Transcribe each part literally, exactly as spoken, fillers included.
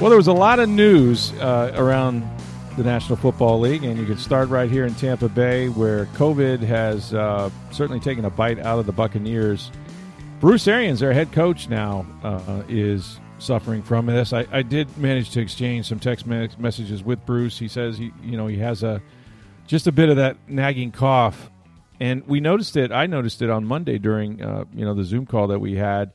Well, there was a lot of news uh, around the National Football League, and you could start right here in Tampa Bay, where COVID has uh, certainly taken a bite out of the Buccaneers. Bruce Arians, their head coach now, uh, is suffering from this. I, I did manage to exchange some text messages with Bruce. He says he, you know, he has a just a bit of that nagging cough, and we noticed it. I noticed it on Monday during uh, you know the Zoom call that we had.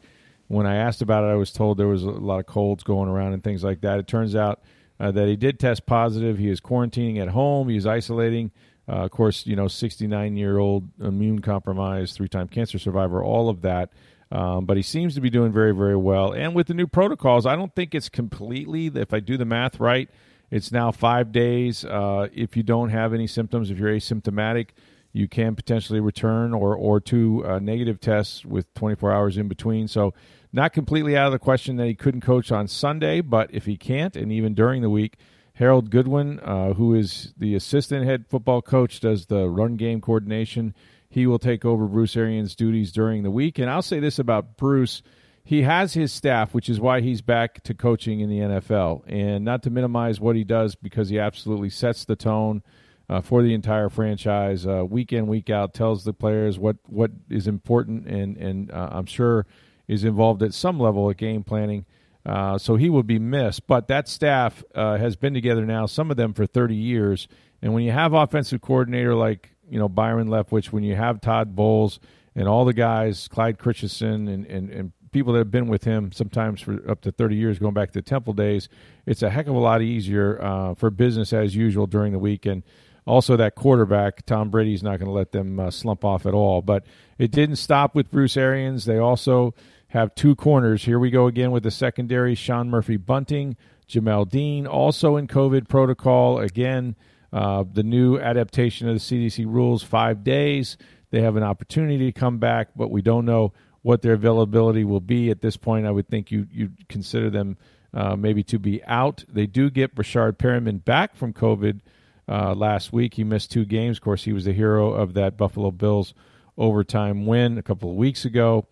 When I asked about it, I was told there was a lot of colds going around and things like that. It turns out uh, that he did test positive. He is quarantining at home. He is isolating. Uh, of course, you know, sixty-nine-year-old immune compromised, three-time cancer survivor, all of that. Um, but he seems to be doing very, very well. And with the new protocols, I don't think it's completely, if I do the math right, it's now five days. Uh, if you don't have any symptoms, if you're asymptomatic, you can potentially return or or two uh, negative tests with twenty-four hours in between. So not completely out of the question that he couldn't coach on Sunday, but if he can't, and even during the week, Harold Goodwin, uh, who is the assistant head football coach, does the run game coordination. He will take over Bruce Arians' duties during the week. And I'll say this about Bruce. He has his staff, which is why he's back to coaching in the N F L. And not to minimize what he does, because he absolutely sets the tone uh, for the entire franchise, uh, week in, week out, tells the players what, what is important and, and uh, I'm sure is involved at some level of game planning. Uh, so he will be missed. But that staff uh, has been together now, some of them for thirty years. And when you have offensive coordinator like, you know, Byron Leftwich, when you have Todd Bowles and all the guys, Clyde Christensen and, and, and people that have been with him sometimes for up to thirty years, going back to the Temple days, it's a heck of a lot easier uh, for business as usual during the week. And also that quarterback, Tom Brady, is not going to let them uh, slump off at all. But it didn't stop with Bruce Arians. They also have two corners. Here we go again with the secondary, Sean Murphy Bunting, Jamel Dean, also in COVID protocol again. Uh, the new adaptation of the C D C rules, five days. They have an opportunity to come back, but we don't know what their availability will be at this point. I would think you you consider them uh, maybe to be out. They do get Rashard Perriman back from COVID uh, last week. He missed two games. Of course, he was the hero of that Buffalo Bills overtime win a couple of weeks ago.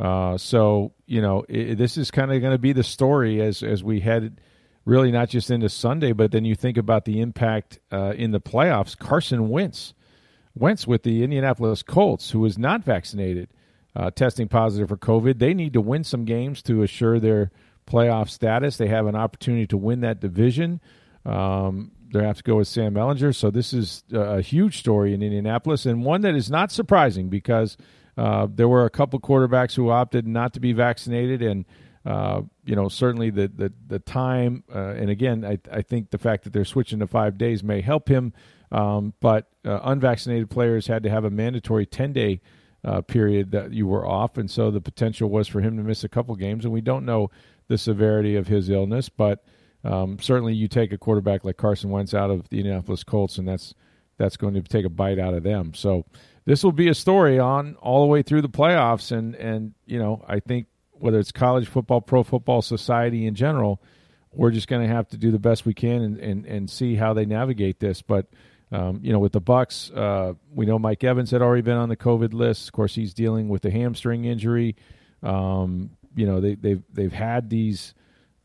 Uh, so, you know, it, this is kind of going to be the story as as we head really not just into Sunday, but then you think about the impact uh, in the playoffs. Carson Wentz, Wentz with the Indianapolis Colts, who is not vaccinated, uh, testing positive for COVID. They need to win some games to assure their playoff status. They have an opportunity to win that division. Um, they have to go with Sam Ellinger. So this is a huge story in Indianapolis, and one that is not surprising because uh, there were a couple quarterbacks who opted not to be vaccinated, and Uh, you know, certainly the the, the time, uh, and again, I, I think the fact that they're switching to five days may help him, um, but uh, unvaccinated players had to have a mandatory ten-day uh, period that you were off, and so the potential was for him to miss a couple games, and we don't know the severity of his illness, but um, certainly you take a quarterback like Carson Wentz out of the Indianapolis Colts, and that's that's going to take a bite out of them. So this will be a story on all the way through the playoffs, and, and you know, I think whether it's college football, pro football, society in general, we're just going to have to do the best we can and, and, and see how they navigate this. But, um, you know, with the Bucs, uh, we know Mike Evans had already been on the COVID list. Of course, he's dealing with a hamstring injury. Um, you know, they, they've they've had these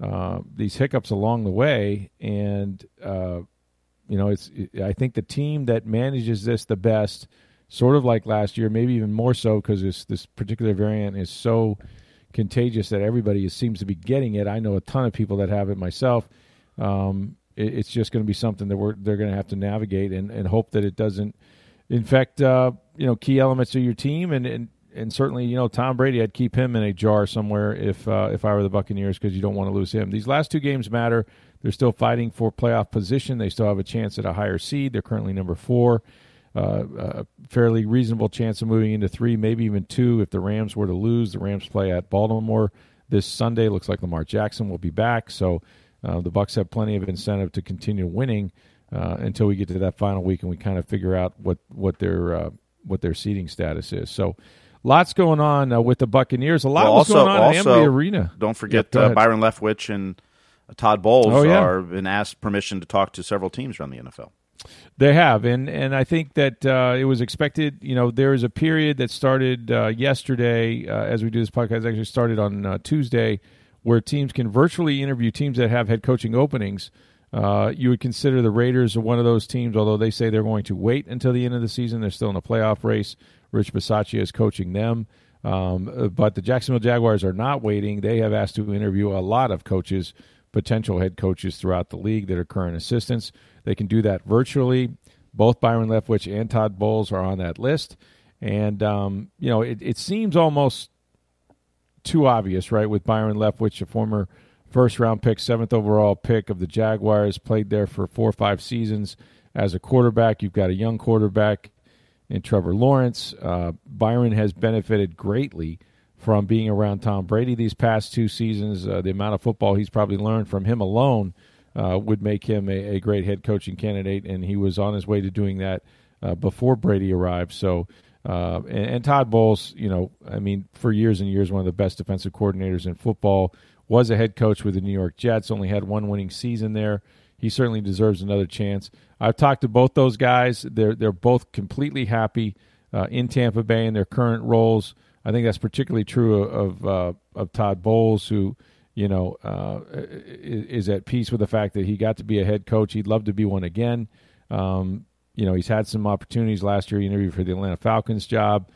uh, these hiccups along the way, and uh, you know, it's I think the team that manages this the best, sort of like last year, maybe even more so because this this particular variant is so contagious that everybody seems to be getting it. I know a ton of people that have it myself. Um, it, it's just going to be something that we're they're going to have to navigate and, and hope that it doesn't infect uh, you know key elements of your team. And, and and certainly you know Tom Brady, I'd keep him in a jar somewhere if uh, if I were the Buccaneers, because you don't want to lose him. These last two games matter. They're still fighting for playoff position. They still have a chance at a higher seed. They're currently number four. uh, a fairly reasonable chance of moving into three, maybe even two if the Rams were to lose. The Rams play at Baltimore this Sunday. Looks like Lamar Jackson will be back, so uh, the Bucs have plenty of incentive to continue winning uh, until we get to that final week and we kind of figure out what what their uh, what their seeding status is. So. Lots going on uh, with the Buccaneers. A lot well, was also, going on also, in Amalie Arena. Don't forget yeah, uh, Byron Leftwich and uh, Todd Bowles oh, yeah. are been asked permission to talk to several teams around the N F L. They have, and and I think that uh, it was expected. You know, there is a period that started uh, yesterday uh, as we do this podcast. It actually started on uh, Tuesday, where teams can virtually interview teams that have head coaching openings. Uh, you would consider the Raiders one of those teams, although they say they're going to wait until the end of the season. They're still in a playoff race. Rich Bisaccia is coaching them, um, but the Jacksonville Jaguars are not waiting. They have asked to interview a lot of coaches, potential head coaches throughout the league that are current assistants. They can do that virtually. Both Byron Leftwich and Todd Bowles are on that list, and um, you know it, it seems almost too obvious, right? With Byron Leftwich, a former first-round pick, seventh overall pick of the Jaguars, played there for four or five seasons as a quarterback. You've got a young quarterback in Trevor Lawrence. uh, Byron has benefited greatly from being around Tom Brady these past two seasons. Uh, the amount of football he's probably learned from him alone uh, would make him a, a great head coaching candidate, and he was on his way to doing that uh, before Brady arrived. So, uh, and, and Todd Bowles, you know, I mean, for years and years, one of the best defensive coordinators in football, was a head coach with the New York Jets, only had one winning season there. He certainly deserves another chance. I've talked to both those guys. They're they're both completely happy uh, in Tampa Bay in their current roles. I think that's particularly true of uh, of Todd Bowles, who you know uh, is at peace with the fact that he got to be a head coach. He'd love to be one again. Um, you know, he's had some opportunities last year. He interviewed for the Atlanta Falcons job.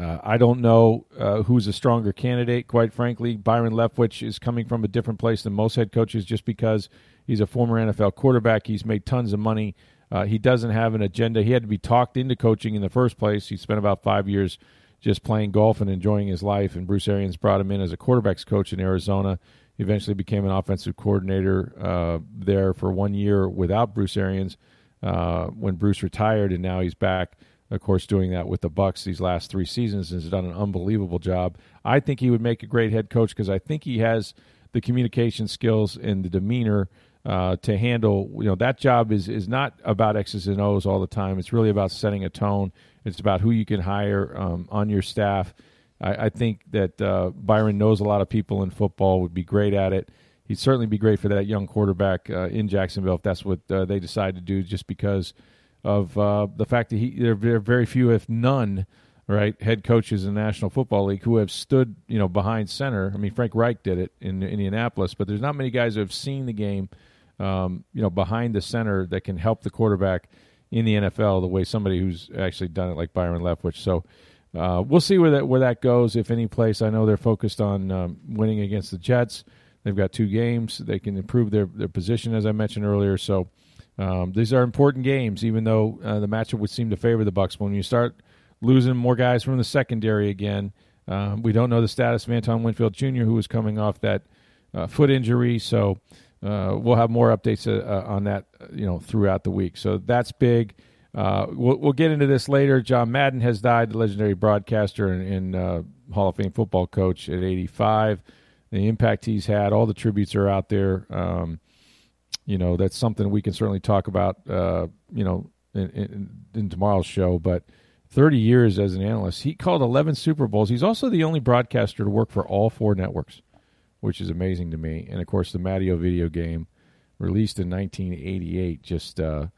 Uh, I don't know uh, who's a stronger candidate, quite frankly. Byron Leftwich is coming from a different place than most head coaches just because he's a former N F L quarterback. He's made tons of money. Uh, he doesn't have an agenda. He had to be talked into coaching in the first place. He spent about five years just playing golf and enjoying his life, and Bruce Arians brought him in as a quarterback's coach in Arizona. He eventually became an offensive coordinator uh, there for one year without Bruce Arians uh, when Bruce retired, and now he's back. Of course, doing that with the Bucs these last three seasons has done an unbelievable job. I think he would make a great head coach because I think he has the communication skills and the demeanor uh, to handle. You know, that job is is not about X's and O's all the time. It's really about setting a tone. It's about who you can hire um, on your staff. I, I think that uh, Byron knows a lot of people in football, would be great at it. He'd certainly be great for that young quarterback uh, in Jacksonville if that's what uh, they decide to do, just because of uh, the fact that he, there are very few, if none, right, head coaches in the National Football League who have stood, you know, behind center. I mean, Frank Reich did it in Indianapolis, but there's not many guys who have seen the game, um, you know, behind the center that can help the quarterback in the N F L the way somebody who's actually done it like Byron Leftwich. So uh, we'll see where that where that goes, if any place. I know they're focused on um, winning against the Jets. They've got two games. They can improve their, their position, as I mentioned earlier, so Um, these are important games, even though uh, the matchup would seem to favor the Bucs. When you start losing more guys from the secondary again, um, we don't know the status of Antoine Winfield Junior, who was coming off that uh, foot injury. So uh, we'll have more updates uh, on that, you know, throughout the week. So that's big. Uh, we'll, we'll get into this later. John Madden has died, the legendary broadcaster and, and uh, Hall of Fame football coach at eighty-five. The impact he's had, all the tributes are out there. Um, You know, that's something we can certainly talk about, uh, you know, in, in, in tomorrow's show. But thirty years as an analyst, he called eleven Super Bowls. He's also the only broadcaster to work for all four networks, which is amazing to me. And, of course, the Maddio video game, released in nineteen eighty-eight, just, uh,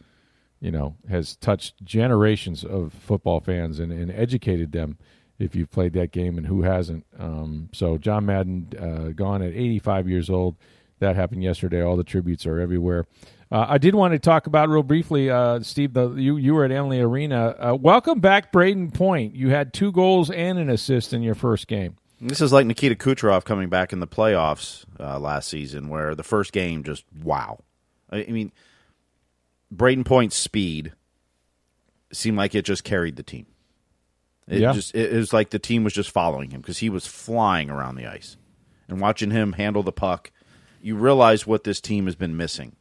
you know, has touched generations of football fans and, and educated them, if you've played that game and who hasn't. Um, so John Madden, uh, gone at eighty-five years old. That happened yesterday. All the tributes are everywhere. Uh, I did want to talk about real briefly, uh, Steve, the, you, you were at Amalie Arena. Uh, welcome back, Brayden Point. You had two goals and an assist in your first game. This is like Nikita Kucherov coming back in the playoffs uh, last season, where the first game just, wow. I, I mean, Brayden Point's speed seemed like it just carried the team. It, yeah. just, it, it was like the team was just following him because he was flying around the ice. And watching him handle the puck, you realize what this team has been missing.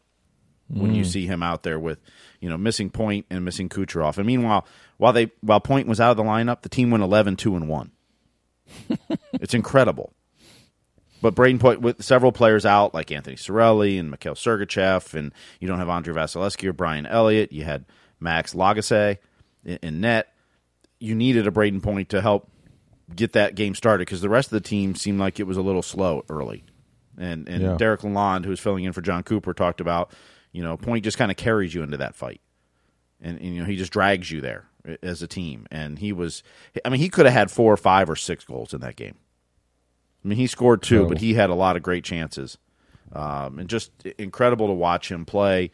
mm. when you see him out there with, you know, missing Point and missing Kucherov. And meanwhile, while they while Point was out of the lineup, the team went eleven two and one. It's incredible. But Brayden Point, with several players out, like Anthony Cirelli and Mikhail Sergachev, and you don't have Andre Vasilevsky or Brian Elliott. You had Max Lagacé in, in net. You needed a Brayden Point to help get that game started because the rest of the team seemed like it was a little slow early. And and yeah. Derek Lalonde, who's filling in for John Cooper, talked about, you know, Point just kind of carries you into that fight. And, and, you know, he just drags you there as a team. And he was – I mean, he could have had four or five or six goals in that game. I mean, he scored two, but he had a lot of great chances. Um, and just incredible to watch him play.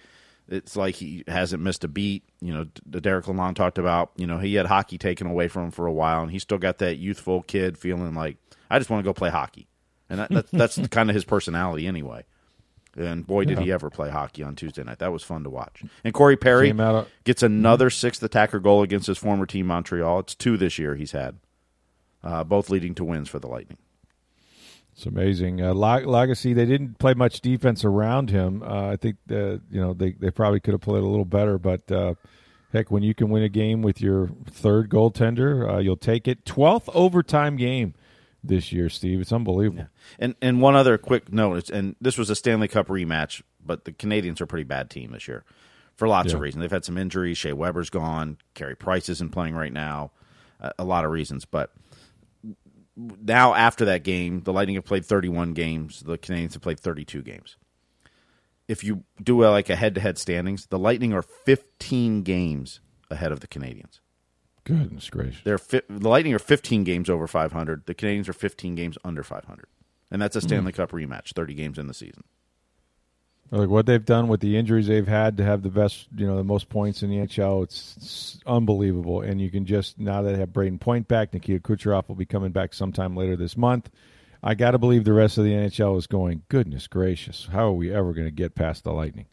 It's like he hasn't missed a beat. You know, Derek Lalonde talked about, you know, he had hockey taken away from him for a while, and he still got that youthful kid feeling like, I just want to go play hockey. And that, that's, that's kind of his personality anyway. And boy, did yeah. he ever play hockey on Tuesday night. That was fun to watch. And Corey Perry of- gets another sixth attacker goal against his former team, Montreal. It's two this year he's had, uh, both leading to wins for the Lightning. It's amazing. Uh, Lagacé, they didn't play much defense around him. Uh, I think uh, you know they, they probably could have played a little better, but uh, heck, when you can win a game with your third goaltender, uh, you'll take it. twelfth overtime game this year, Steve. It's unbelievable. Yeah. And and one other quick note, and this was a Stanley Cup rematch, but the Canadians are a pretty bad team this year for lots yeah. of reasons. They've had some injuries. Shea Weber's gone. Carey Price isn't playing right now. Uh, a lot of reasons, but... Now, after that game, the Lightning have played thirty-one games. The Canadians have played thirty-two games. If you do a, like a head-to-head standings, the Lightning are fifteen games ahead of the Canadians. Goodness gracious! They're fi- the Lightning are fifteen games over five hundred. The Canadians are fifteen games under five hundred, and that's a Stanley mm. Cup rematch, thirty games in the season. Like what they've done with the injuries they've had to have the best, you know, the most points in the N H L, it's, it's unbelievable. And you can just, now that they have Brayden Point back, Nikita Kucherov will be coming back sometime later this month. I got to believe the rest of the N H L is going, goodness gracious, how are we ever going to get past the Lightning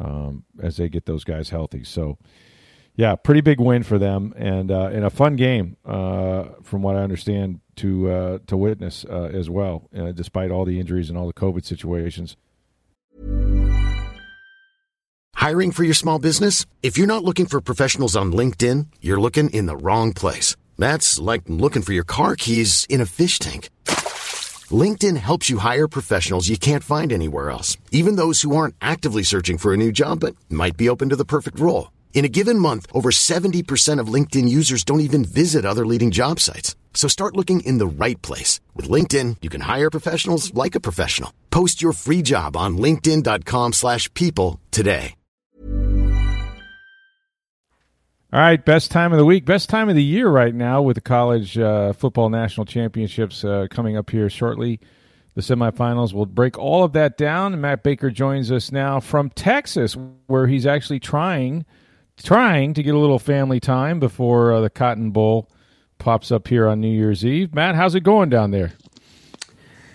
um, as they get those guys healthy? So, yeah, pretty big win for them and, uh, and a fun game, uh, from what I understand, to, uh, to witness uh, as well, uh, despite all the injuries and all the COVID situations. Hiring for your small business? If you're not looking for professionals on LinkedIn, you're looking in the wrong place. That's like looking for your car keys in a fish tank. LinkedIn helps you hire professionals you can't find anywhere else, even those who aren't actively searching for a new job but might be open to the perfect role. In a given month, over seventy percent of LinkedIn users don't even visit other leading job sites. So start looking in the right place. With LinkedIn, you can hire professionals like a professional. Post your free job on linkedin dot com slash people today. All right, best time of the week, best time of the year right now with the college uh, football national championships uh, coming up here shortly. The semifinals will break all of that down. Matt Baker joins us now from Texas, where he's actually trying, trying to get a little family time before uh, the Cotton Bowl pops up here on New Year's Eve. Matt, how's it going down there?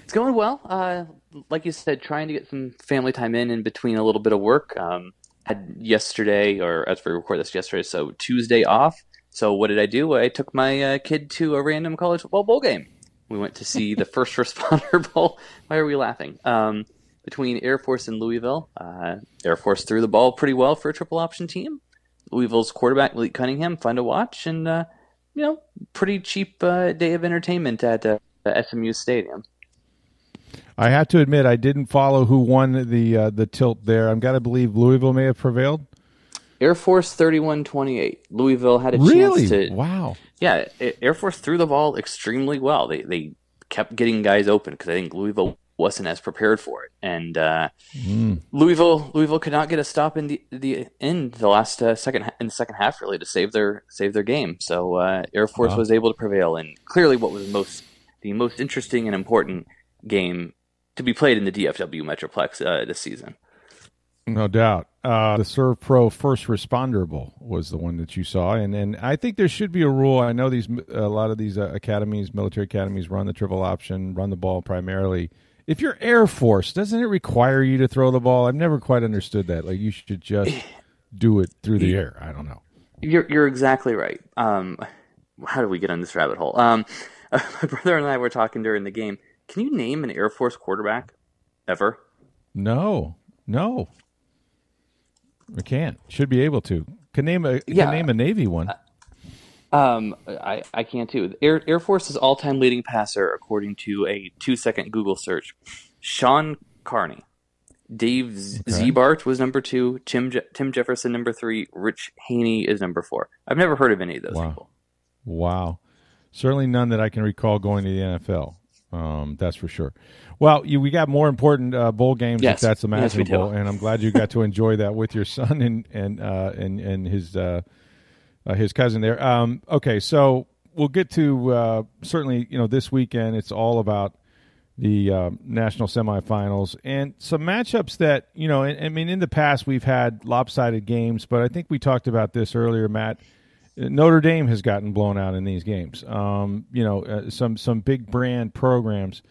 It's going well. Uh, like you said, trying to get some family time in in between a little bit of work. Um, Had yesterday, or as we record this yesterday, so Tuesday off. So what did I do? I took my uh, kid to a random college football bowl game. We went to see the First Responder Bowl. Why are we laughing? Um, between Air Force and Louisville, uh, Air Force threw the ball pretty well for a triple option team. Louisville's quarterback, Malik Cunningham, fun to watch, and uh, you know, pretty cheap uh, day of entertainment at uh, the S M U Stadium. I have to admit, I didn't follow who won the uh, the tilt there. I've got to believe Louisville may have prevailed. Air Force thirty-one twenty-eight. Louisville had a really? chance to... Wow. Yeah, Air Force threw the ball extremely well. They they kept getting guys open because I think Louisville wasn't as prepared for it. And uh, mm. Louisville Louisville could not get a stop in the the end the last uh, second in the second half really to save their save their game. So uh, Air Force wow. was able to prevail in clearly what was most the most interesting and important game to be played in the D F W Metroplex uh, this season. No doubt. Uh, the Serve Pro First Responder Bowl was the one that you saw, and and I think there should be a rule. I know these a lot of these uh, academies, military academies, run the triple option, run the ball primarily. If you're Air Force, doesn't it require you to throw the ball? I've never quite understood that. Like you should just do it through the air. I don't know. You're you're exactly right. Um, how do we get on this rabbit hole? Um, uh, my brother and I were talking during the game. Can you name an Air Force quarterback ever? No, no. We can't. Should be able to. Can name a yeah. can name a Navy one. Uh, um, I, I can too. Air, Air Force's all-time leading passer, according to a two-second Google search, Sean Carney. Dave okay. Zebart was number two. Tim Je- Tim Jefferson number three. Rich Haney is number four. I've never heard of any of those wow. people. Wow. Certainly none that I can recall going to the N F L. Um, that's for sure. Well, you, we got more important uh, bowl games, yes. if that's imaginable, yes, we do. And I'm glad you got to enjoy that with your son and and uh, and, and his uh, uh, his cousin there. Um, okay, so we'll get to uh, certainly, you know, this weekend. It's all about the uh, national semifinals and some matchups that, you know, I, I mean, in the past we've had lopsided games, but I think we talked about this earlier, Matt. Notre Dame has gotten blown out in these games. Um, you know, uh, some some big brand programs,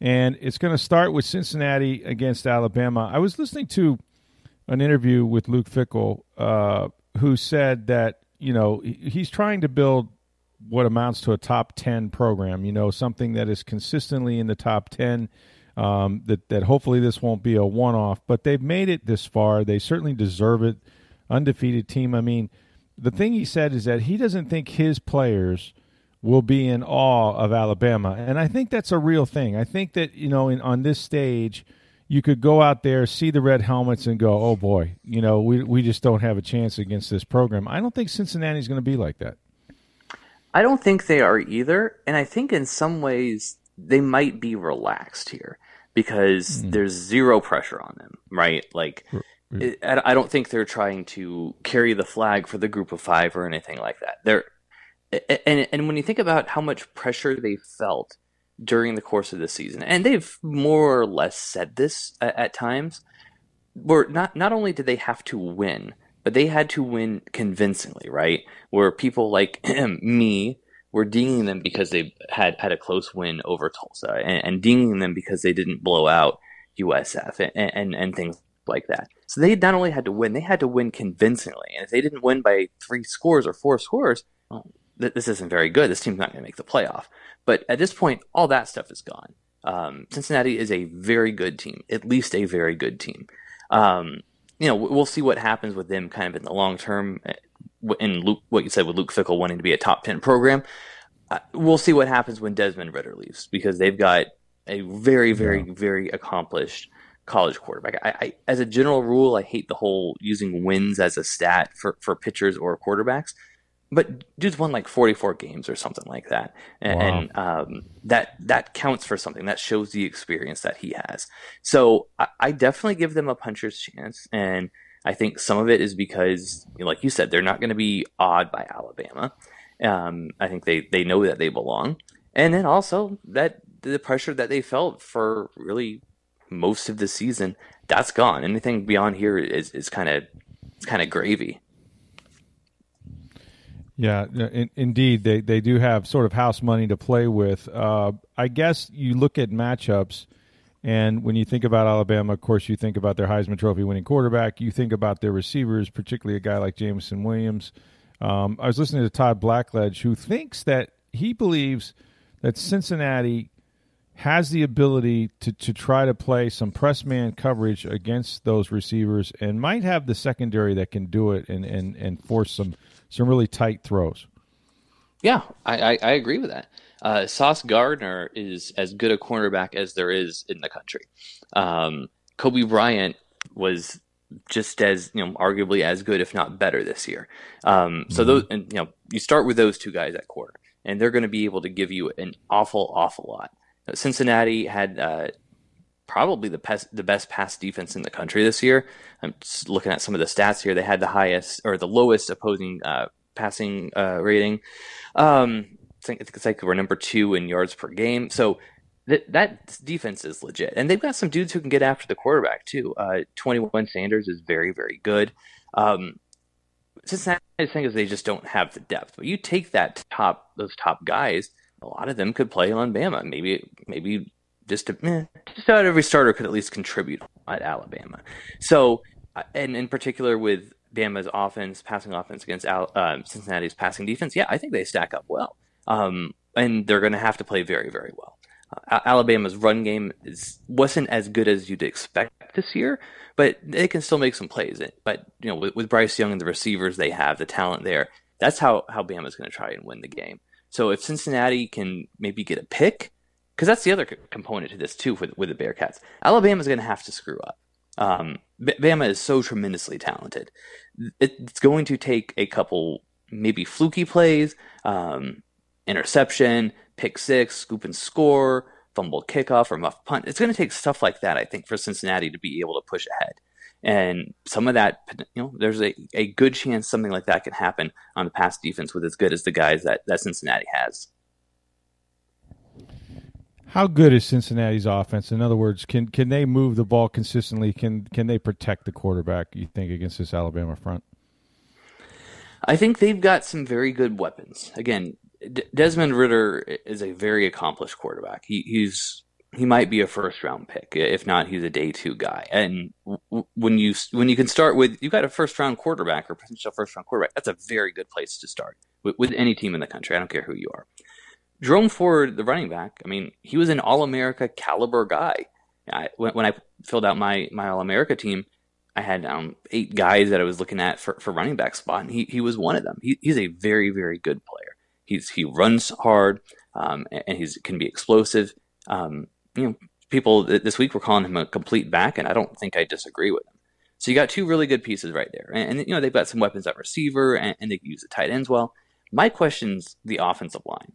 and it's going to start with Cincinnati against Alabama. I was listening to an interview with Luke Fickell, uh, who said that, you know, he's trying to build what amounts to a top ten program. You know, something that is consistently in the top ten. Um, that that hopefully this won't be a one-off, but they've made it this far. They certainly deserve it. Undefeated team. I mean. The thing he said is that he doesn't think his players will be in awe of Alabama. And I think that's a real thing. I think that, you know, in, on this stage, you could go out there, see the red helmets and go, oh, boy, you know, we we just don't have a chance against this program. I don't think Cincinnati's going to be like that. I don't think they are either. And I think in some ways they might be relaxed here because mm. there's zero pressure on them, right? Like – I don't think they're trying to carry the flag for the group of five or anything like that. They're, and and when you think about how much pressure they felt during the course of the season, and they've more or less said this at, at times, where not, not only did they have to win, but they had to win convincingly, right? Where people like me were dinging them because they had, had a close win over Tulsa and, and dinging them because they didn't blow out U S F and, and, and things like that. So they not only had to win, they had to win convincingly. And if they didn't win by three scores or four scores, well, th- this isn't very good. This team's not going to make the playoff. But at this point, all that stuff is gone. Um, Cincinnati is a very good team, at least a very good team. Um, you know, we'll see what happens with them kind of in the long term. And Luke, what you said with Luke Fickell wanting to be a top ten program, uh, we'll see what happens when Desmond Ridder leaves because they've got a very, very, yeah. very accomplished college quarterback. I, I, as a general rule, I hate the whole using wins as a stat for, for pitchers or quarterbacks, but dude's won like forty-four games or something like that. And, wow. and um, that, that counts for something. That shows the experience that he has. So I, I definitely give them a puncher's chance. And I think some of it is because, like you said, they're not going to be awed by Alabama. Um, I think they, they know that they belong. And then also that the pressure that they felt for really most of the season, that's gone. Anything beyond here is is kind of kind of gravy. Yeah, in, indeed, they they do have sort of house money to play with. Uh, I guess you look at matchups, and when you think about Alabama, of course, you think about their Heisman Trophy winning quarterback. You think about their receivers, particularly a guy like Jameson Williams. Um, I was listening to Todd Blackledge, who thinks that he believes that Cincinnati has the ability to, to try to play some press man coverage against those receivers and might have the secondary that can do it and, and, and force some, some really tight throws. Yeah, I, I, I agree with that. Uh, Sauce Gardner is as good a cornerback as there is in the country. Um, Kobe Bryant was just as, you know, arguably as good, if not better this year. Um, so mm-hmm. those, and, you know, you start with those two guys at corner and they're going to be able to give you an awful, awful lot. Cincinnati had uh, probably the best, the best pass defense in the country this year. I'm just looking at some of the stats here. They had the highest or the lowest opposing uh, passing uh, rating. Um, I think it's like we're number two in yards per game. So th- that defense is legit. And they've got some dudes who can get after the quarterback too. Uh, twenty-one Sanders is very, very good. Um, Cincinnati's thing is they just don't have the depth. But you take that top, those top guys, a lot of them could play on Bama. Maybe, maybe just to, eh, just about every starter could at least contribute at Alabama. So, and in particular with Bama's offense, passing offense against Al, uh, Cincinnati's passing defense, yeah, I think they stack up well. Um, and they're going to have to play very, very well. Uh, Alabama's run game is, wasn't as good as you'd expect this year, but they can still make some plays. But you know, with, with Bryce Young and the receivers they have, the talent there, that's how, how Bama's going to try and win the game. So if Cincinnati can maybe get a pick, because that's the other c- component to this too with, with the Bearcats, Alabama's going to have to screw up. Um, B- Bama is so tremendously talented. It, it's going to take a couple maybe fluky plays, um, interception, pick six, scoop and score, fumbled kickoff, or muffed punt. It's going to take stuff like that, I think, for Cincinnati to be able to push ahead. And some of that, you know, there's a, a good chance something like that can happen on the pass defense with as good as the guys that, that Cincinnati has. How good is Cincinnati's offense? In other words, can can they move the ball consistently? Can can they protect the quarterback, you think, against this Alabama front? I think they've got some very good weapons. Again, Desmond Ridder is a very accomplished quarterback. He, he's he might be a first round pick, if not, he's a day two guy. And when you when you can start with you got a first round quarterback or potential first round quarterback, that's a very good place to start with, with any team in the country. I don't care who you are. Jerome Ford, the running back, I mean, he was an All America caliber guy. I, when, when I filled out my my All America team, I had um, eight guys that I was looking at for, for running back spot, and he he was one of them. He, he's a very very good player. He's he runs hard, um, and he can be explosive. Um, you know, people this week were calling him a complete back, and I don't think I disagree with him. So you got two really good pieces right there, and, and you know they've got some weapons at receiver, and, and they can use the tight ends well. My question's the offensive line.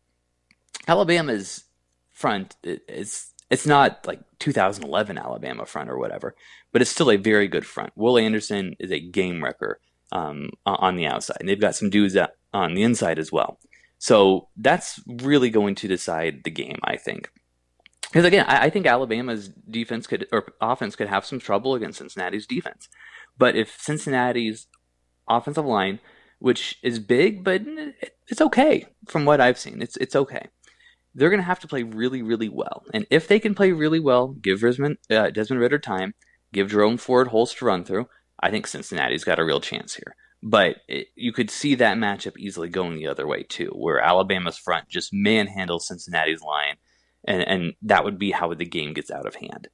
Alabama's front is it's not like two thousand eleven Alabama front or whatever, but it's still a very good front. Will Anderson is a game wrecker um, on the outside, and they've got some dudes out on the inside as well. So that's really going to decide the game, I think. Because again, I, I think Alabama's defense could or offense could have some trouble against Cincinnati's defense. But if Cincinnati's offensive line, which is big, but it's okay from what I've seen, it's it's okay. They're going to have to play really, really well. And if they can play really well, give Desmond, uh, Desmond Ridder time, give Jerome Ford holes to run through, I think Cincinnati's got a real chance here. But it, you could see that matchup easily going the other way, too, where Alabama's front just manhandles Cincinnati's line, and, and that would be how the game gets out of hand.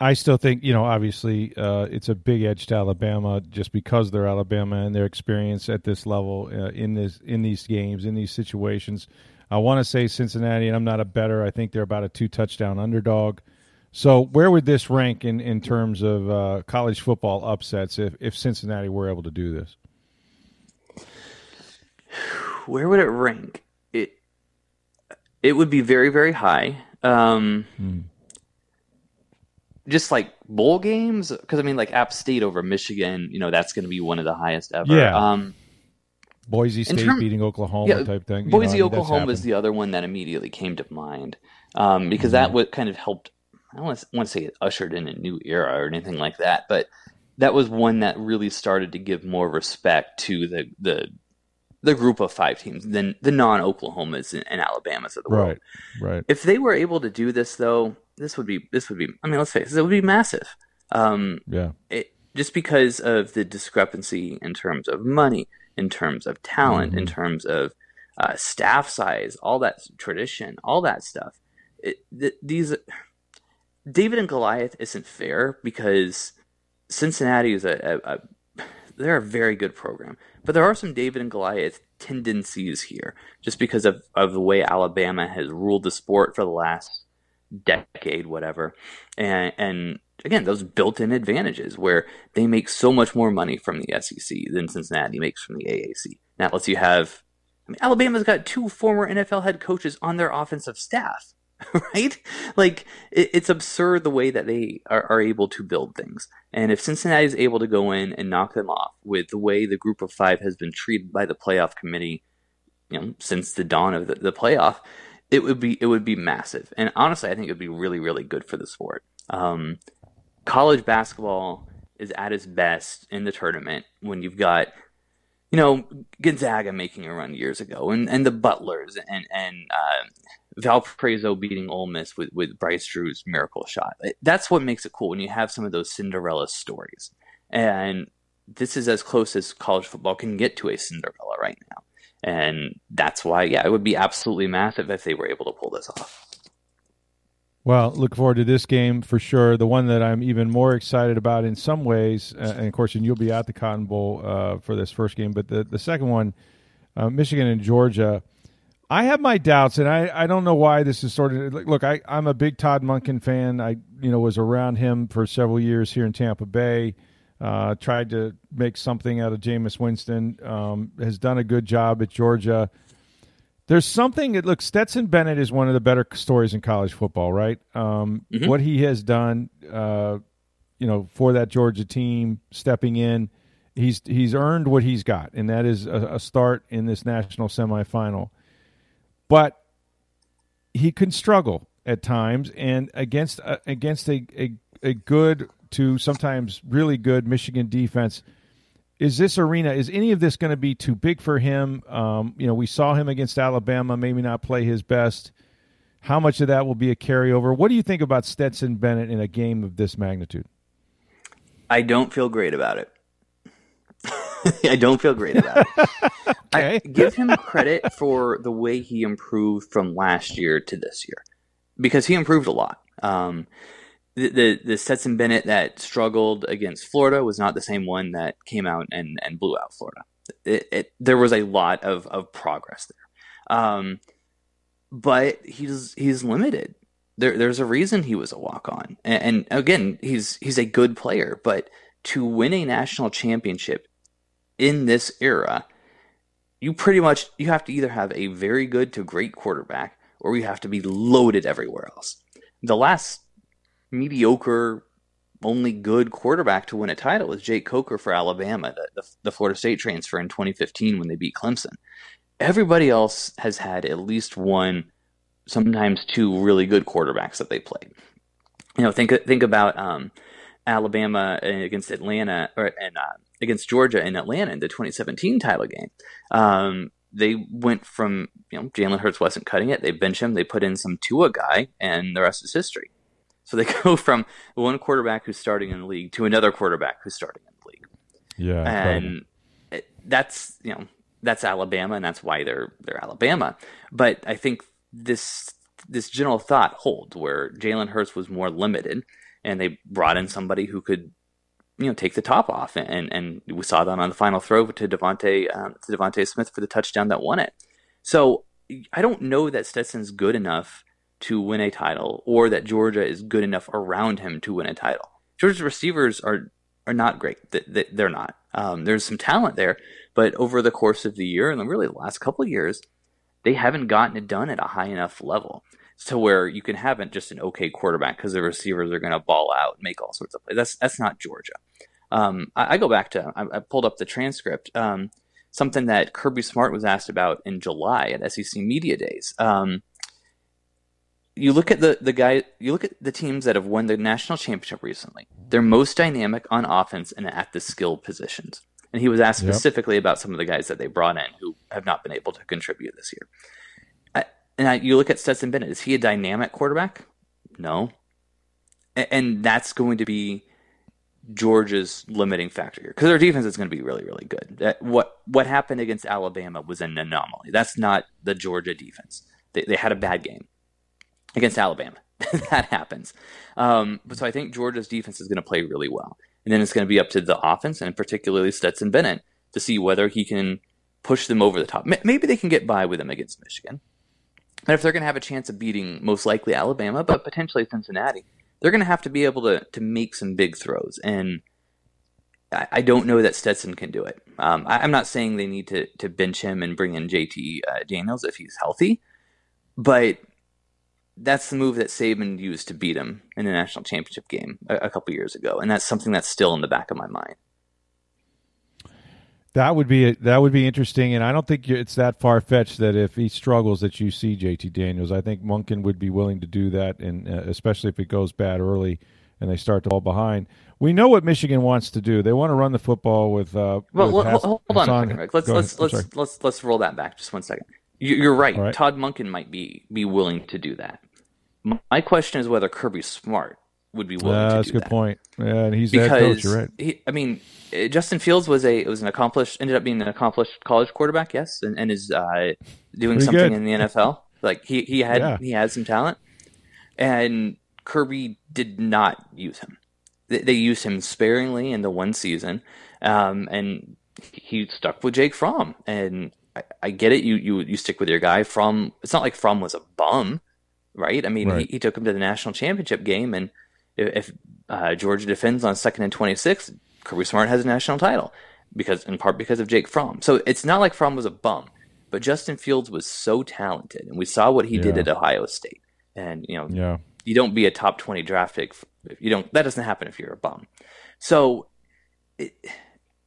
I still think, you know, obviously uh, it's a big edge to Alabama just because they're Alabama and their experience at this level uh, in this in these games, in these situations. I want to say Cincinnati, and I'm not a better. I think they're about a two-touchdown underdog. So where would this rank in, in terms of uh, college football upsets if, if Cincinnati were able to do this? Where would it rank? It it would be very, very high. Um, hmm. Just like bowl games? Because, I mean, like App State over Michigan, you know, that's going to be one of the highest ever. Yeah. Um, Boise State term, beating Oklahoma yeah, type thing. You Boise, know, I mean, Oklahoma is the other one that immediately came to mind um, because mm-hmm. that would kind of helped. I don't want to say it ushered in a new era or anything like that, but that was one that really started to give more respect to the the, the group of five teams than the non-Oklahomas and, and Alabamas of the world. Right, right. If they were able to do this, though, this would be this would be. I mean, let's face it, it would be massive. Um, yeah. It, just because of the discrepancy in terms of money, in terms of talent, mm-hmm. in terms of uh, staff size, all that tradition, all that stuff. It, th- these David and Goliath isn't fair because Cincinnati is a, a, a they're a very good program, but there are some David and Goliath tendencies here just because of, of the way Alabama has ruled the sport for the last decade, whatever. And, and again, those built-in advantages where they make so much more money from the S E C than Cincinnati makes from the A A C. That lets you have, I mean, Alabama's got two former N F L head coaches on their offensive staff, right? Like, it, it's absurd the way that they are, are able to build things. And if Cincinnati is able to go in and knock them off with the way the group of five has been treated by the playoff committee, you know, since the dawn of the, the playoff, it would be it would be massive. And honestly, I think it would be really, really good for the sport. Um, College basketball is at its best in the tournament when you've got, you know, Gonzaga making a run years ago, and, and the Butlers, and and uh, Valparaiso beating Ole Miss with, with Bryce Drew's miracle shot. That's what makes it cool when you have some of those Cinderella stories. And this is as close as college football can get to a Cinderella right now. And that's why, yeah, it would be absolutely massive if they were able to pull this off. Well, look forward to this game for sure. The one that I'm even more excited about in some ways, uh, and of course, and you'll be at the Cotton Bowl uh, for this first game, but the, the second one, uh, Michigan and Georgia, I have my doubts, and I, I don't know why this is sort of – look, I, I'm a big Todd Monken fan. I you know was around him for several years here in Tampa Bay, uh, tried to make something out of Jameis Winston, um, has done a good job at Georgia. There's something – look, Stetson Bennett is one of the better stories in college football, right? Um, mm-hmm. What he has done uh, you know, for that Georgia team, stepping in, he's, he's earned what he's got, and that is a, a start in this national semifinal. But he can struggle at times, and against uh, against a, a a good to sometimes really good Michigan defense, is this arena, is any of this going to be too big for him? Um, you know, we saw him against Alabama, maybe not play his best. How much of that will be a carryover? What do you think about Stetson Bennett in a game of this magnitude? I don't feel great about it. I don't feel great about it. Okay. I give him credit for the way he improved from last year to this year, because he improved a lot. Um, the, the the Stetson Bennett that struggled against Florida was not the same one that came out and, and blew out Florida. It, it, there was a lot of, of progress there, um, but he's he's limited. There there's a reason he was a walk on, and, and again, he's he's a good player, but to win a national championship in this era, you pretty much you have to either have a very good to great quarterback, or you have to be loaded everywhere else. The last mediocre, only good quarterback to win a title was Jake Coker for Alabama, the, the, the Florida State transfer in twenty fifteen when they beat Clemson. Everybody else has had at least one, sometimes two really good quarterbacks that they played. You know, think think about um, Alabama against Atlanta or and. Uh, against Georgia in Atlanta in the twenty seventeen title game. Um, they went from, you know, Jalen Hurts wasn't cutting it. They bench him. They put in some Tua guy, and the rest is history. So they go from one quarterback who's starting in the league to another quarterback who's starting in the league. Yeah. And it, that's, you know, that's Alabama, and that's why they're, they're Alabama. But I think this, this general thought holds where Jalen Hurts was more limited, and they brought in somebody who could, you know, take the top off, and and we saw that on the final throw to Devontae um, to Devontae Smith for the touchdown that won it. So I don't know that Stetson's good enough to win a title, or that Georgia is good enough around him to win a title. Georgia's receivers are are not great; they're not. Um, there's some talent there, but over the course of the year and really the last couple of years, they haven't gotten it done at a high enough level to where you can have just an okay quarterback because the receivers are going to ball out and make all sorts of plays. That's that's not Georgia. Um, I, I go back to, I, I pulled up the transcript, um, something that Kirby Smart was asked about in July at S E C Media Days. Um, you look at the, the guy, you look at the teams that have won the national championship recently. They're most dynamic on offense and at the skill positions. And he was asked yep. specifically about some of the guys that they brought in who have not been able to contribute this year. And you look at Stetson Bennett. Is he a dynamic quarterback? No. And that's going to be Georgia's limiting factor here, because their defense is going to be really, really good. What what happened against Alabama was an anomaly. That's not the Georgia defense. They they had a bad game against Alabama. That happens. Um, but so I think Georgia's defense is going to play really well. And then it's going to be up to the offense, and particularly Stetson Bennett, to see whether he can push them over the top. Maybe they can get by with him against Michigan. And if they're going to have a chance of beating most likely Alabama, but potentially Cincinnati, they're going to have to be able to, to make some big throws. And I, I don't know that Stetson can do it. Um, I, I'm not saying they need to, to bench him and bring in J T uh, Daniels if he's healthy, but that's the move that Saban used to beat him in the national championship game a, a couple years ago. And that's something that's still in the back of my mind. That would be a, that would be interesting, and I don't think it's that far-fetched that if he struggles that you see J T Daniels. I think Monken would be willing to do that, and uh, especially if it goes bad early and they start to fall behind. We know what Michigan wants to do. They want to run the football with. Uh, well, with Hass- hold on a second, Rick. Let's let's let's, let's let's let's roll that back just one second. You're right. right. Todd Monken might be be willing to do that. My question is whether Kirby Smart would be willing uh, to do that. That's a good that. point. Yeah, and he's the head coach, you're right. He, I mean, Justin Fields was a was an accomplished, ended up being an accomplished college quarterback, yes, and, and is uh, doing Pretty something good. in the N F L. Like he he had yeah. he had some talent. And Kirby did not use him. They, they used him sparingly in the one season, um, and he stuck with Jake Fromm. And I, I get it. You, you you stick with your guy. Fromm. It's not like Fromm was a bum, right? I mean, right. He, he took him to the national championship game, and if, if uh, Georgia defends on second and twenty-six, Kirby Smart has a national title, because in part because of Jake Fromm. So it's not like Fromm was a bum, but Justin Fields was so talented, and we saw what he yeah. did at Ohio State. And you know, yeah. you don't be a top twenty draft pick. If you don't. That doesn't happen if you're a bum. So it,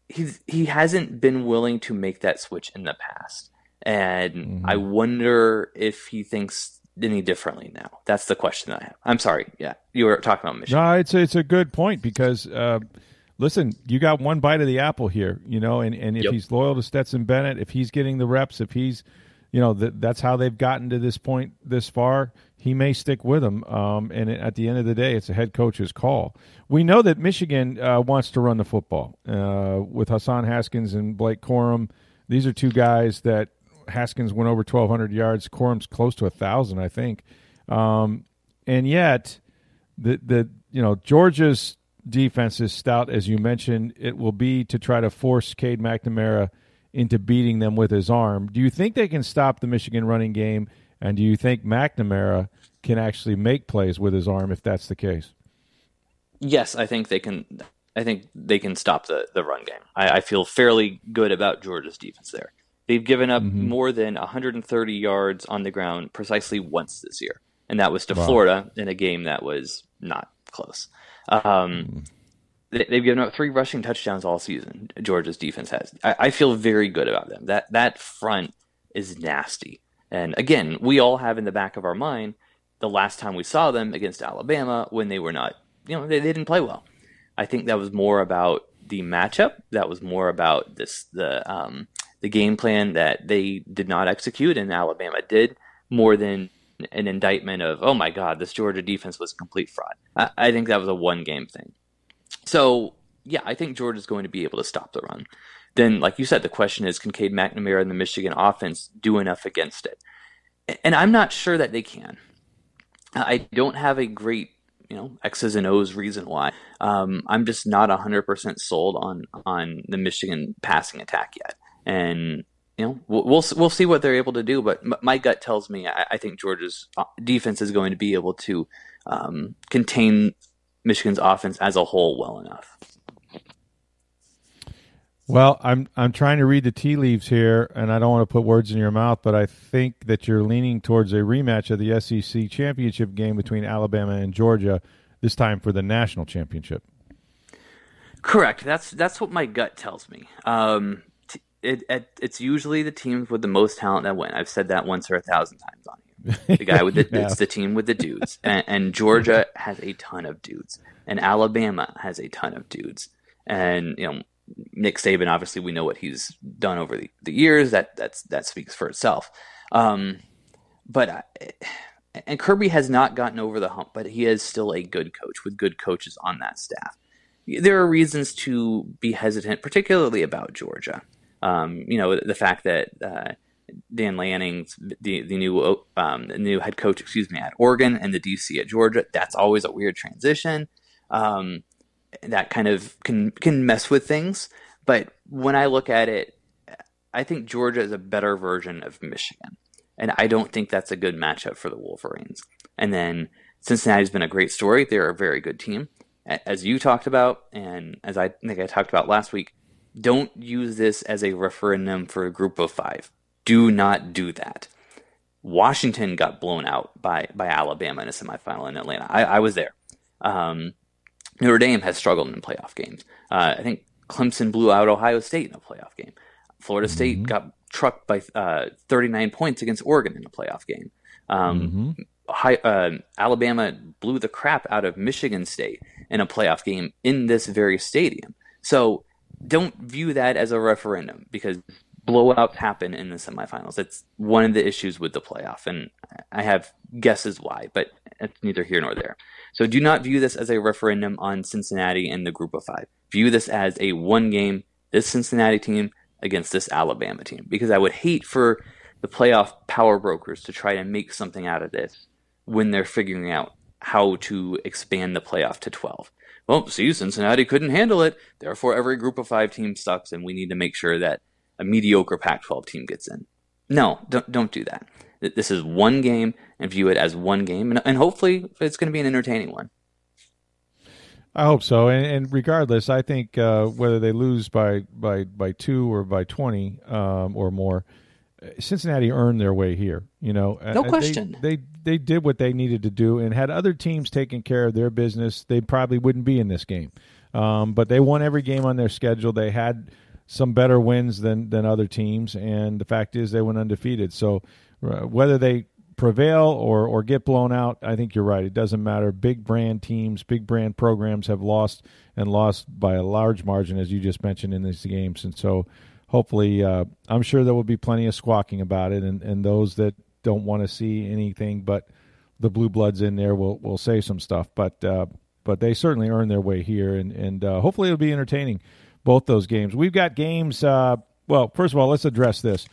he's he hasn't been willing to make that switch in the past, and mm-hmm. I wonder if he thinks any differently now. That's the question that I have. I'm sorry. Yeah, you were talking about Michigan. No, it's a, it's a good point because. Uh, Listen, you got one bite of the apple here, you know, and, and if yep. he's loyal to Stetson Bennett, if he's getting the reps, if he's, you know, th- that's how they've gotten to this point this far, he may stick with them. Um, and at the end of the day, it's a head coach's call. We know that Michigan uh, wants to run the football uh, with Hassan Haskins and Blake Corum. These are two guys that Haskins went over twelve hundred yards. Corum's close to one thousand, I think. Um, and yet, the the you know, Georgia's defense is stout, as you mentioned. It will be to try to force Cade McNamara into beating them with his arm. Do you think they can stop the Michigan running game, and do you think McNamara can actually make plays with his arm if that's the case? Yes, I think they can. I think they can stop the, the run game. I, I feel fairly good about Georgia's defense there. They've given up mm-hmm. more than one hundred thirty yards on the ground precisely once this year, and that was to wow. Florida in a game that was not close. Um, they, they've given up three rushing touchdowns all season. Georgia's defense has. I, I feel very good about them. That that front is nasty. And again, we all have in the back of our mind the last time we saw them against Alabama when they were not, you know, they, they didn't play well. I think that was more about the matchup. That was more about this the um, the game plan that they did not execute and Alabama did, more than an indictment of, oh my God, this Georgia defense was a complete fraud. I, I think that was a one-game thing. So, yeah, I think Georgia's going to be able to stop the run. Then, like you said, the question is, can Cade McNamara and the Michigan offense do enough against it? And I'm not sure that they can. I don't have a great, you know, X's and O's reason why. Um, I'm just not one hundred percent sold on on the Michigan passing attack yet. And you know, we'll, we'll we'll see what they're able to do, but my gut tells me I, I think Georgia's defense is going to be able to um, contain Michigan's offense as a whole well enough. Well, I'm I'm trying to read the tea leaves here, and I don't want to put words in your mouth, but I think that you're leaning towards a rematch of the S E C championship game between Alabama and Georgia, this time for the national championship. Correct. That's that's what my gut tells me. Um, It, it it's usually the teams with the most talent that win. I've said that once or a thousand times on here. The guy with the yeah. it's the team with the dudes, and, and Georgia has a ton of dudes, and Alabama has a ton of dudes, and you know Nick Saban. Obviously, we know what he's done over the, the years. That that's that speaks for itself. Um, but I, and Kirby has not gotten over the hump, but he is still a good coach with good coaches on that staff. There are reasons to be hesitant, particularly about Georgia. Um, you know, the fact that uh, Dan Lanning, the the new um, the new head coach, excuse me, at Oregon and the D C at Georgia, that's always a weird transition. Um, that kind of can can mess with things. But when I look at it, I think Georgia is a better version of Michigan, and I don't think that's a good matchup for the Wolverines. And then Cincinnati's been a great story; they're a very good team, as you talked about, and as I think I talked about last week. Don't use this as a referendum for a group of five. Do not do that. Washington got blown out by, by Alabama in a semifinal in Atlanta. I, I was there. Um, Notre Dame has struggled in playoff games. Uh, I think Clemson blew out Ohio State in a playoff game. Florida State mm-hmm. got trucked by uh, thirty-nine points against Oregon in a playoff game. Um, mm-hmm. high, uh, Alabama blew the crap out of Michigan State in a playoff game in this very stadium. So don't view that as a referendum, because blowouts happen in the semifinals. It's one of the issues with the playoff, and I have guesses why, but it's neither here nor there. So do not view this as a referendum on Cincinnati and the group of five. View this as a one game, this Cincinnati team against this Alabama team, because I would hate for the playoff power brokers to try to make something out of this when they're figuring out how to expand the playoff to twelve. Well, see, Cincinnati couldn't handle it. Therefore, every group of five team sucks, and we need to make sure that a mediocre Pac twelve team gets in. No, don't don't do that. This is one game, and view it as one game, and, and hopefully it's going to be an entertaining one. I hope so. And, and regardless, I think uh, whether they lose by by by two or by twenty um, or more, Cincinnati earned their way here. You know, no question. They, they they did what they needed to do, and had other teams taken care of their business, they probably wouldn't be in this game. Um, but they won every game on their schedule. They had some better wins than than other teams, and the fact is they went undefeated. So uh, whether they prevail or or get blown out, I think you're right. It doesn't matter. Big brand teams, big brand programs have lost and lost by a large margin, as you just mentioned, in these games, and so. Hopefully, uh, I'm sure there will be plenty of squawking about it, and, and those that don't want to see anything but the Blue Bloods in there will will say some stuff. But uh, but they certainly earned their way here, and, and uh, hopefully it'll be entertaining, both those games. We've got games uh, – well, first of all, let's address this.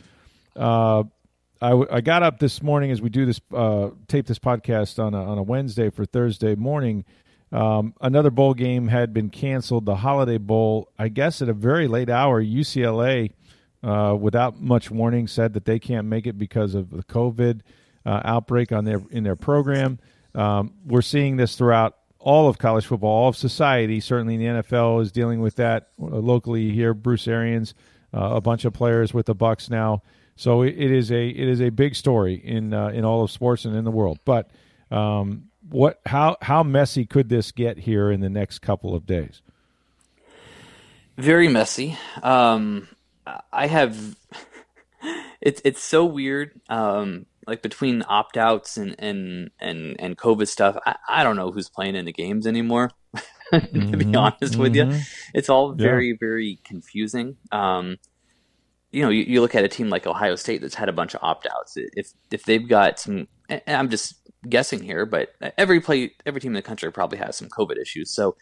Uh, I, w- I got up this morning as we do this uh, – tape this podcast on a, on a Wednesday for Thursday morning. Um, another bowl game had been canceled, the Holiday Bowl. I guess at a very late hour, U C L A, uh, without much warning, said that they can't make it because of the COVID uh, outbreak on their in their program. Um, we're seeing this throughout all of college football, all of society. Certainly the N F L is dealing with that locally here. Bruce Arians, uh, a bunch of players with the Bucs now. So it, it is a it is a big story in uh, in all of sports and in the world. But um What? How? How messy could this get here in the next couple of days? Very messy. Um, I have. It's it's so weird. Um, like between opt outs and, and and and COVID stuff, I, I don't know who's playing in the games anymore. Mm-hmm. To be honest mm-hmm. with you, it's all very yeah. very confusing. Um, you know, you, you look at a team like Ohio State that's had a bunch of opt outs. If if they've got some, and I'm just. guessing here, but every play, every team in the country probably has some COVID issues. So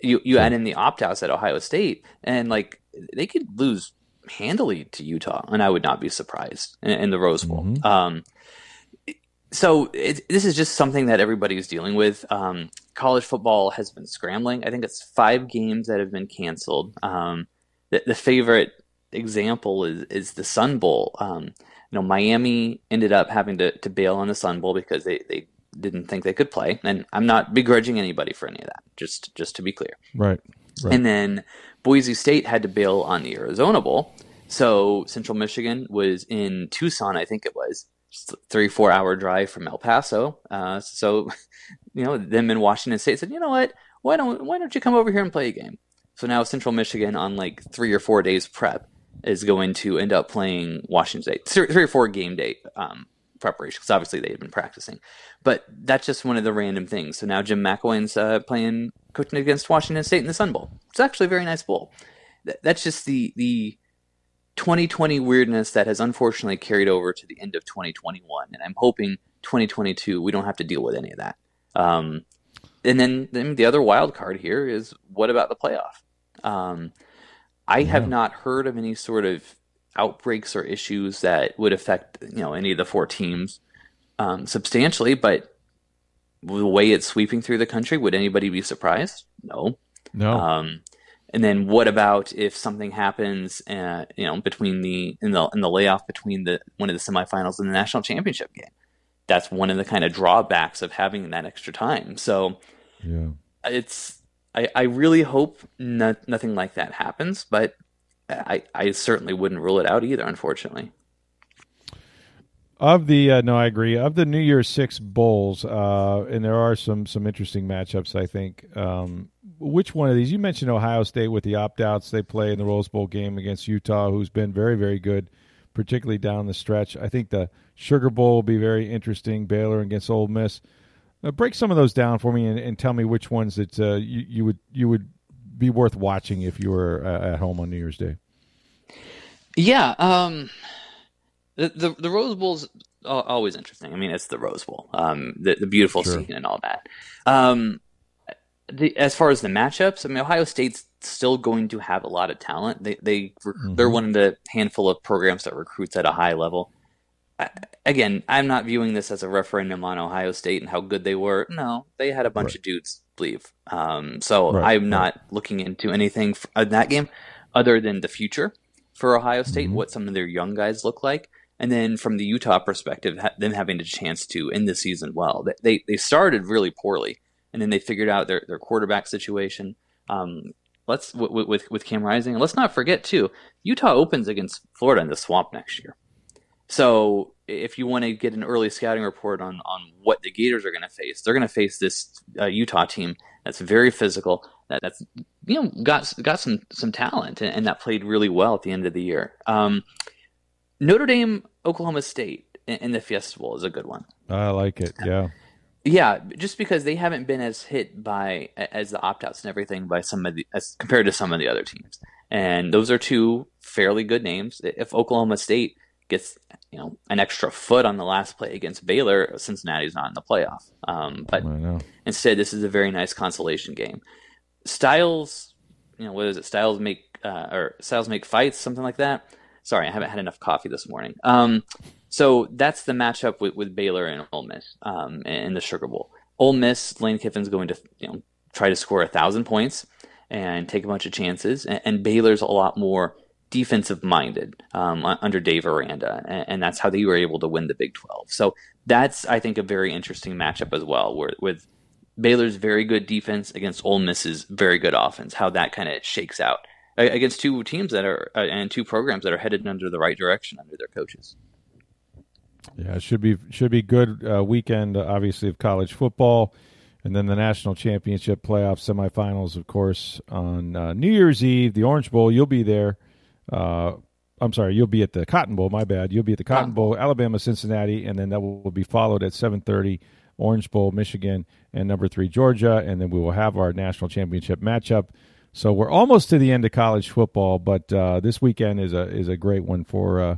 you, you add in the opt-outs at Ohio State, and like they could lose handily to Utah, and I would not be surprised in, in the Rose Bowl. Mm-hmm. Um, so it, this is just something that everybody is dealing with. Um, college football has been scrambling. I think it's five games that have been canceled. Um, the, the favorite example is is the Sun Bowl. Um, You know, Miami ended up having to, to bail on the Sun Bowl because they, they didn't think they could play. And I'm not begrudging anybody for any of that, just just to be clear. Right, right. And then Boise State had to bail on the Arizona Bowl. So Central Michigan was in Tucson, I think it was, three, four-hour drive from El Paso. Uh, so, you know, them in Washington State said, you know what, why don't why don't you come over here and play a game? So now Central Michigan, on like three or four days prep, is going to end up playing Washington State. Three or four game day um, preparation, because obviously they had been practicing. But that's just one of the random things. So now Jim McElwain's uh, playing, coaching against Washington State in the Sun Bowl. It's actually a very nice bowl. Th- that's just the the twenty twenty weirdness that has unfortunately carried over to the end of twenty twenty-one. And I'm hoping twenty twenty-two, we don't have to deal with any of that. Um, and then, then the other wild card here is, what about the playoff? Um I have not heard of any sort of outbreaks or issues that would affect, you know, any of the four teams um, substantially, but the way it's sweeping through the country, would anybody be surprised? No. No. Um, and then what about if something happens, uh, you know, between the in the in the layoff between the one of the semifinals and the national championship game? That's one of the kind of drawbacks of having that extra time. So yeah. it's. I, I really hope not, nothing like that happens, but I, I certainly wouldn't rule it out either, unfortunately. Of the uh, no, I agree. Of the New Year's Six bowls, uh, and there are some some interesting matchups, I think. Um, which one of these? You mentioned Ohio State with the opt-outs. They play in the Rose Bowl game against Utah, who's been very, very good, particularly down the stretch. I think the Sugar Bowl will be very interesting. Baylor against Ole Miss. Uh, break some of those down for me and, and tell me which ones that uh, you, you would you would be worth watching if you were uh, at home on New Year's Day. Yeah, um, the, the the Rose Bowl's always interesting. I mean, it's the Rose Bowl, um, the, the beautiful sure. scene and all that. Um, the, as far as the matchups, I mean, Ohio State's still going to have a lot of talent. They they rec- mm-hmm. they're one of the handful of programs that recruits at a high level. I, again, I'm not viewing this as a referendum on Ohio State and how good they were. No, they had a bunch right. of dudes leave. Um, so right. I'm not right. looking into anything for, in that game other than the future for Ohio State, mm-hmm. what some of their young guys look like. And then from the Utah perspective, ha- them having a chance to end the season well. They they started really poorly, and then they figured out their, their quarterback situation. Um, let's with, with with Cam Rising. Let's not forget too, Utah opens against Florida in the Swamp next year. So if you want to get an early scouting report on on what the Gators are going to face, they're going to face this uh, Utah team that's very physical. That, that's you know got got some some talent and, and that played really well at the end of the year. Um, Notre Dame, Oklahoma State in the Fiesta Bowl is a good one. I like it. Yeah. Yeah. Just because they haven't been as hit by as the opt-outs and everything by some of the, as compared to some of the other teams. And those are two fairly good names. If Oklahoma State gets, you know, an extra foot on the last play against Baylor, Cincinnati's not in the playoff. Um, but instead, this is a very nice consolation game. Styles, you know, what is it? Styles make, uh, or Styles make fights, something like that. Sorry, I haven't had enough coffee this morning. Um, so that's the matchup with, with Baylor and Ole Miss um, in the Sugar Bowl. Ole Miss, Lane Kiffin's going to you know, try to score one thousand points and take a bunch of chances. And, and Baylor's a lot more defensive-minded um, under Dave Aranda, and, and that's how they were able to win the Big twelve. So that's, I think, a very interesting matchup as well, where, with Baylor's very good defense against Ole Miss's very good offense, how that kind of shakes out against two teams that are uh, and two programs that are headed under the right direction under their coaches. Yeah, it should be should be good uh, weekend, uh, obviously, of college football, and then the national championship playoff semifinals, of course, on uh, New Year's Eve, the Orange Bowl. You'll be there. Uh, I'm sorry, you'll be at the Cotton Bowl. My bad. You'll be at the Cotton ah. Bowl, Alabama, Cincinnati, and then that will, will be followed at seven thirty. Orange Bowl, Michigan, and number three Georgia, and then we will have our national championship matchup. So we're almost to the end of college football, but uh, this weekend is a is a great one for uh,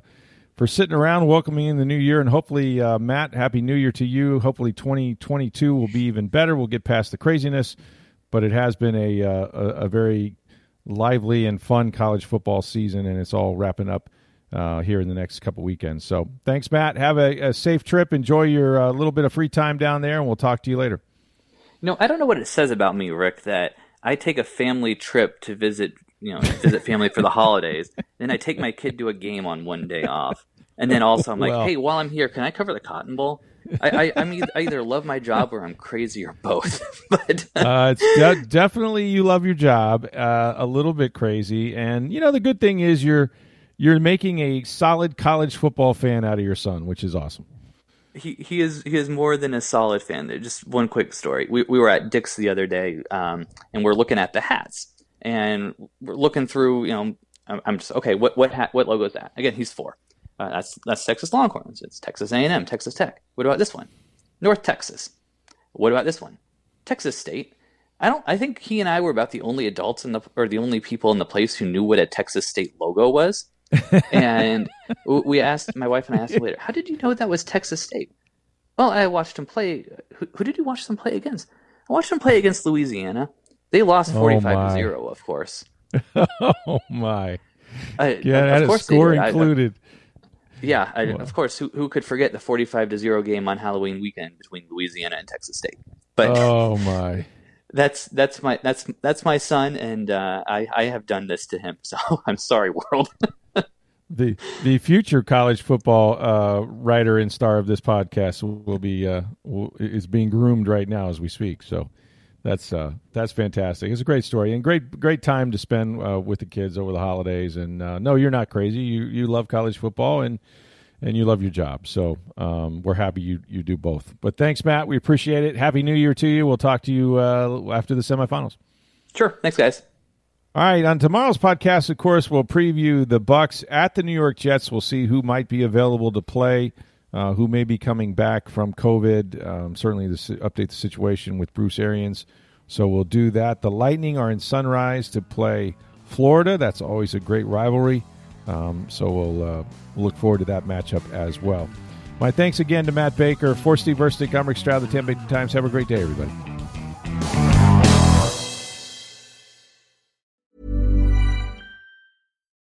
for sitting around, welcoming in the new year, and hopefully, uh, Matt, Happy New Year to you. Hopefully, twenty twenty-two will be even better. We'll get past the craziness, but it has been a uh, a, a very lively and fun college football season, and it's all wrapping up uh, here in the next couple weekends. So thanks, Matt. Have a, a safe trip. Enjoy your uh, little bit of free time down there, and we'll talk to you later. You know, I don't know what it says about me, Rick, that I take a family trip to visit, you know, visit family for the holidays. Then I take my kid to a game on one day off, and then also I'm like, well, hey, while I'm here, can I cover the Cotton Bowl? I, I, I'm either, I either love my job or I'm crazy or both. But uh, it's de- definitely you love your job, uh, a little bit crazy, and you know the good thing is you're you're making a solid college football fan out of your son, which is awesome. He he is he is more than a solid fan. Just one quick story. We we were at Dick's the other day, um, and we're looking at the hats, and we're looking through. You know, I'm, I'm just okay. What what hat? What logo is that? Again, he's four. Uh, that's that's Texas Longhorns. It's Texas A and M, Texas Tech. What about this one? North Texas. What about this one? Texas State. I don't. I think he and I were about the only adults in the or the only people in the place who knew what a Texas State logo was. And we asked, my wife and I asked him later, how did you know that was Texas State? Well, I watched him play. Who, who did you watch them play against? I watched them play against Louisiana. They lost forty-five to zero, oh, of course. Oh, my. Uh, yeah, that is score included. I, yeah, I, wow. Of course. Who who could forget the forty-five to zero game on Halloween weekend between Louisiana and Texas State? But oh, my. That's that's my that's that's my son, and uh, I, I have done this to him, so I'm sorry, world. The the future college football uh, writer and star of this podcast will be uh, will, is being groomed right now as we speak. So that's uh, that's fantastic. It's a great story and great great time to spend uh, with the kids over the holidays. And uh, no, you're not crazy. You you love college football and and you love your job. So um, we're happy you you do both. But thanks, Matt. We appreciate it. Happy New Year to you. We'll talk to you uh, after the semifinals. Sure. Thanks, guys. All right, on tomorrow's podcast, of course, we'll preview the Bucs at the New York Jets. We'll see who might be available to play, uh, who may be coming back from COVID, um, certainly to update the situation with Bruce Arians. So we'll do that. The Lightning are in Sunrise to play Florida. That's always a great rivalry. Um, so we'll uh, look forward to that matchup as well. My thanks again to Matt Baker. For Steve Verstick, I'm Rick Stroud, the Tampa Bay Times. Have a great day, everybody.